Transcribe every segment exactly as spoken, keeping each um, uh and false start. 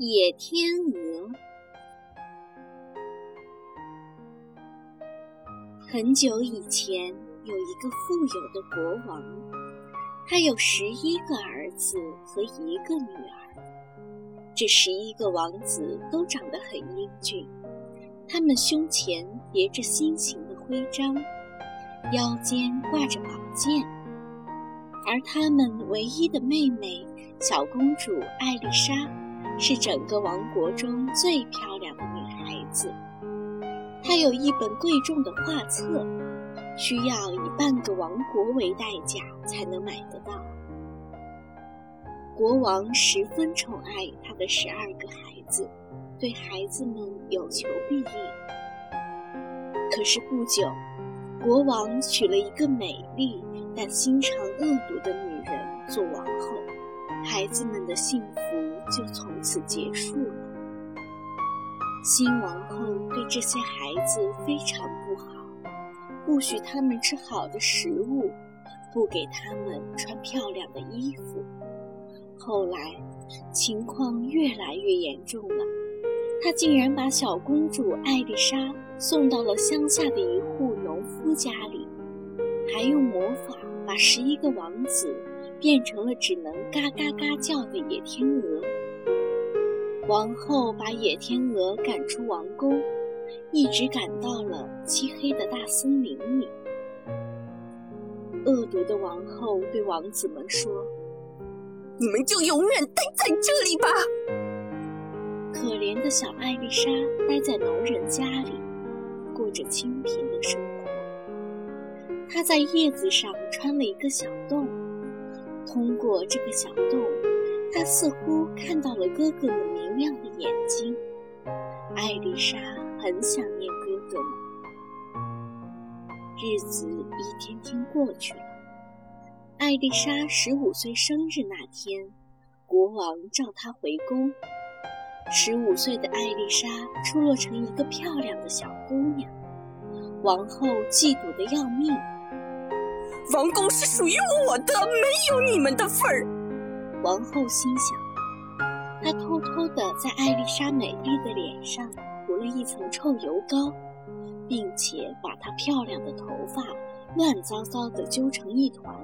野天鹅。很久以前，有一个富有的国王，他有十一个儿子和一个女儿。这十一个王子都长得很英俊，他们胸前别着心形的徽章，腰间挂着宝剑。而他们唯一的妹妹小公主艾丽莎，是整个王国中最漂亮的女孩子。她有一本贵重的画册，需要以半个王国为代价才能买得到。国王十分宠爱他的十二个孩子，对孩子们有求必应。可是不久，国王娶了一个美丽但心肠恶毒的女人做王后，孩子们的幸福就从此结束了。新王后对这些孩子非常不好，不许他们吃好的食物，不给他们穿漂亮的衣服。后来情况越来越严重了，她竟然把小公主艾丽莎送到了乡下的一户农夫家里，还用魔法把十一个王子变成了只能嘎嘎嘎叫的野天鹅。王后把野天鹅赶出王宫，一直赶到了漆黑的大森林里。恶毒的王后对王子们说：“你们就永远待在这里吧。”可怜的小艾丽莎待在农人家里，过着清贫的生活。她在叶子上穿了一个小洞，通过这个小洞，她似乎看到了哥哥们明亮的眼睛。艾丽莎很想念哥哥们。日子一天天过去了。艾丽莎十五岁生日那天，国王召她回宫。十五岁的艾丽莎出落成一个漂亮的小姑娘，王后嫉妒得要命。王宫是属于我的，没有你们的份儿。王后心想，她偷偷地在艾丽莎美丽的脸上涂了一层臭油膏，并且把她漂亮的头发乱糟糟地揪成一团。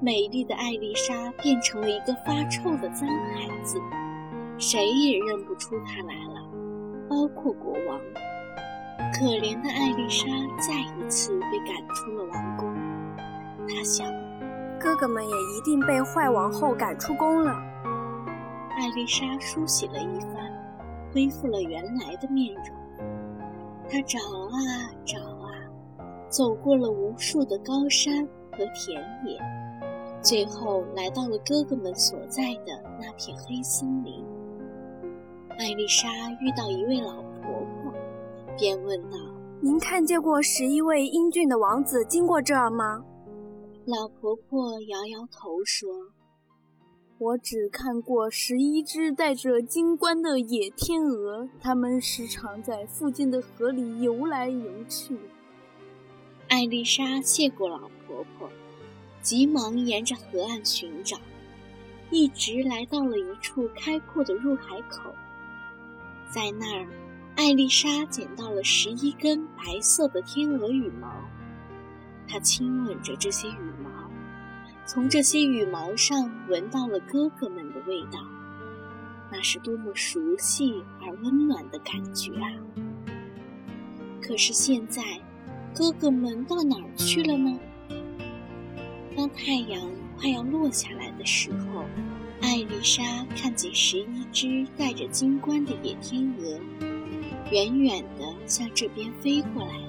美丽的艾丽莎变成了一个发臭的脏孩子，谁也认不出她来了，包括国王。可怜的艾丽莎再一次被赶出了王宫。她想，哥哥们也一定被坏王后赶出宫了。艾丽莎梳洗了一番，恢复了原来的面容。她找啊找啊，走过了无数的高山和田野，最后来到了哥哥们所在的那片黑森林。艾丽莎遇到一位老婆婆，便问道：“您看见过十一位英俊的王子经过这儿吗？”老婆婆摇摇头说：“我只看过十一只带着金冠的野天鹅，它们时常在附近的河里游来游去。”艾丽莎谢过老婆婆，急忙沿着河岸寻找，一直来到了一处开阔的入海口。在那儿，艾丽莎捡到了十一根白色的天鹅羽毛。她亲吻着这些羽毛，从这些羽毛上闻到了哥哥们的味道，那是多么熟悉而温暖的感觉啊！可是现在，哥哥们到哪儿去了呢？当太阳快要落下来的时候，艾丽莎看见十一只带着金冠的野天鹅，远远地向这边飞过来了。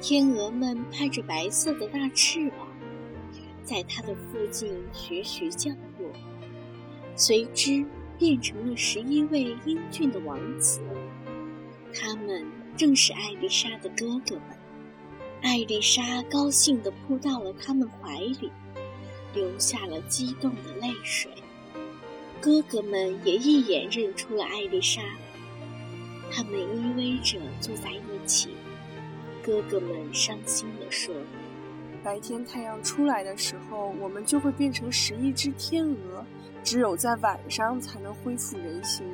天鹅们拍着白色的大翅膀，在它的附近徐徐降落，随之变成了十一位英俊的王子。他们正是艾丽莎的哥哥们。艾丽莎高兴地扑到了他们怀里，流下了激动的泪水。哥哥们也一眼认出了艾丽莎，他们依偎着坐在一起。哥哥们伤心地说：“白天太阳出来的时候，我们就会变成十一只天鹅，只有在晚上才能恢复人形。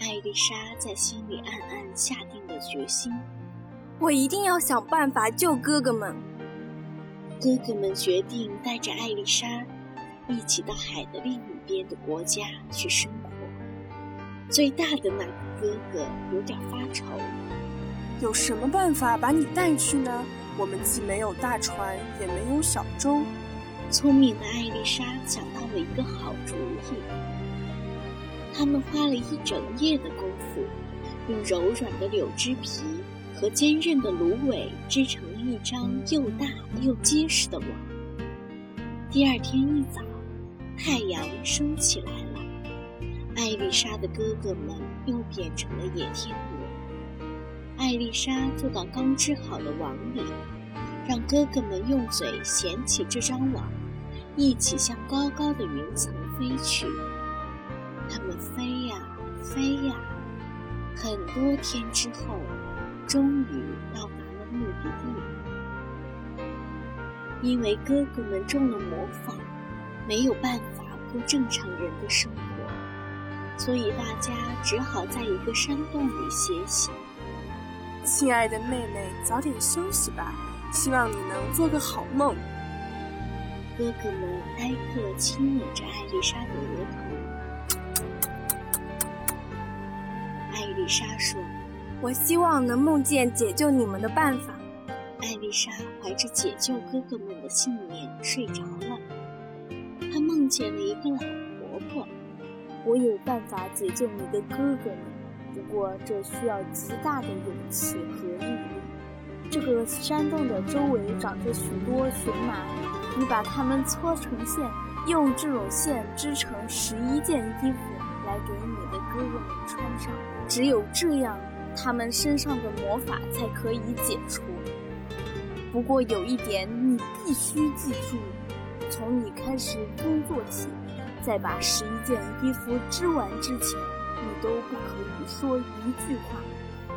艾丽莎在心里暗暗下定了决心，我一定要想办法救哥哥们。哥哥们决定带着艾丽莎一起到海的另一边的国家去生活。最大的那个哥哥有点发愁，有什么办法把你带去呢？我们既没有大船，也没有小舟。聪明的艾丽莎想到了一个好主意。他们花了一整夜的功夫，用柔软的柳枝皮和坚韧的芦苇织成了一张又大又结实的网。第二天一早，太阳升起来了，艾丽莎的哥哥们又变成了野天鹅。艾丽莎坐到刚织好的网里，让哥哥们用嘴衔起这张网，一起向高高的云层飞去。他们飞呀飞呀，很多天之后，终于到达了目的地。因为哥哥们中了魔法，没有办法过正常人的生活，所以大家只好在一个山洞里歇息。亲爱的妹妹，早点休息吧，希望你能做个好梦。哥哥们挨个亲吻着艾丽莎的额头。艾丽莎说，我希望能梦见解救你们的办法。艾丽莎怀着解救哥哥们的信念睡着了，她梦见了一个老婆婆。我有办法解救你的哥哥们，不过这需要极大的勇气和毅力。这个山洞的周围长着许多荨麻，你把它们搓成线，用这种线织成十一件衣服来给你的哥哥们穿上，只有这样，他们身上的魔法才可以解除。不过有一点你必须记住，从你开始工作起，在把十一件衣服织完之前，你都不可以说一句话，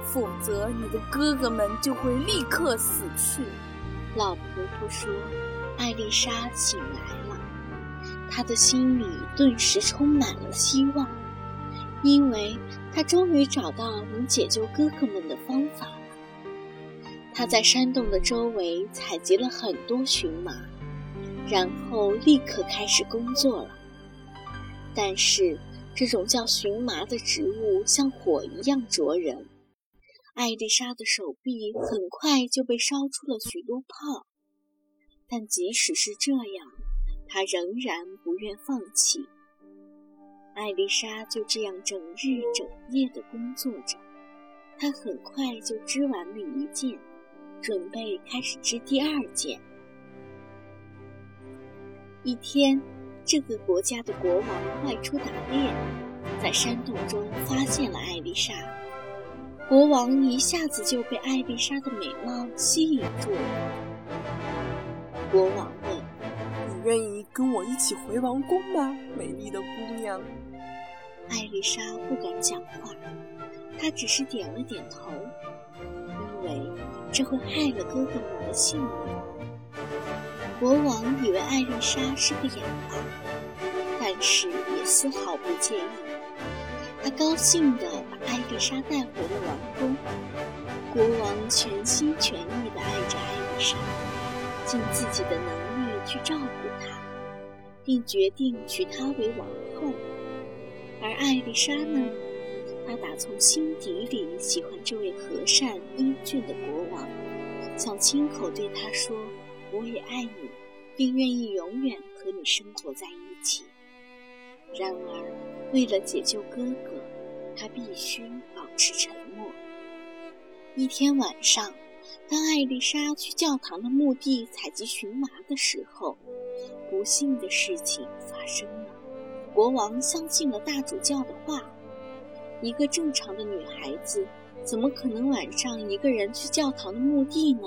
否则你的哥哥们就会立刻死去。老婆婆说，艾丽莎醒来了，他的心里顿时充满了希望，因为他终于找到能解救哥哥们的方法了。他在山洞的周围采集了很多荨麻，然后立刻开始工作了。但是这种叫荨麻的植物像火一样灼人，艾丽莎的手臂很快就被烧出了许多泡。但即使是这样，他仍然不愿放弃。艾丽莎就这样整日整夜地工作着，她很快就织完了一件，准备开始织第二件。一天，这个国家的国王外出打猎，在山洞中发现了艾丽莎。国王一下子就被艾丽莎的美貌吸引住了。国王问，愿意跟我一起回王宫吗，美丽的姑娘？艾丽莎不敢讲话，她只是点了点头，因为这会害了哥哥们的性命。国王以为艾丽莎是个哑巴，但是也丝毫不介意。他高兴地把艾丽莎带回了王宫。国王全心全意地爱着艾丽莎，尽自己的能力去照顾她，并决定娶她为王后。而艾丽莎呢，她打从心底里喜欢这位和善英俊的国王，想亲口对他说，我也爱你，并愿意永远和你生活在一起。然而为了解救哥哥，她必须保持沉默。一天晚上，当艾丽莎去教堂的墓地采集荨麻的时候，不幸的事情发生了。国王相信了大主教的话，一个正常的女孩子怎么可能晚上一个人去教堂的墓地呢？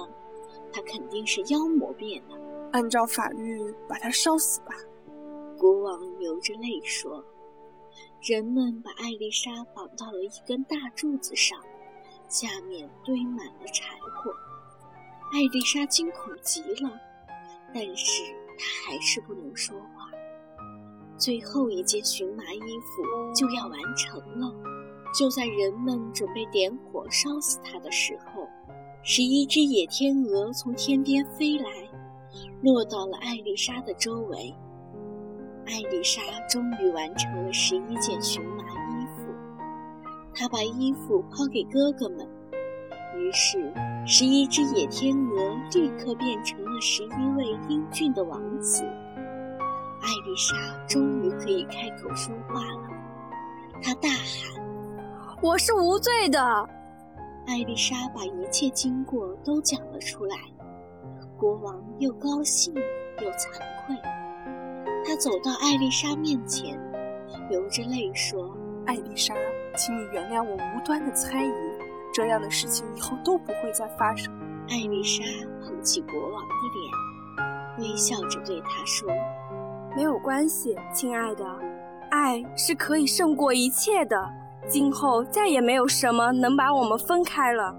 她肯定是妖魔变的。按照法律，把她烧死吧。国王流着泪说。人们把艾丽莎绑到了一根大柱子上，下面堆满了柴火。艾丽莎惊恐极了，但是她还是不能说话。最后一件荨麻衣服就要完成了，就在人们准备点火烧死它的时候，十一只野天鹅从天边飞来，落到了艾丽莎的周围。艾丽莎终于完成了十一件荨麻衣服，她把衣服抛给哥哥们，于是十一只野天鹅立刻变成了十一位英俊的王子。艾丽莎终于可以开口说话了，她大喊：“我是无罪的！”艾丽莎把一切经过都讲了出来，国王又高兴又惭愧。他走到艾丽莎面前，流着泪说：“艾丽莎，请你原谅我无端的猜疑，这样的事情以后都不会再发生。”艾丽莎捧起国王的脸，微笑着对他说：“没有关系，亲爱的，爱是可以胜过一切的。今后再也没有什么能把我们分开了。”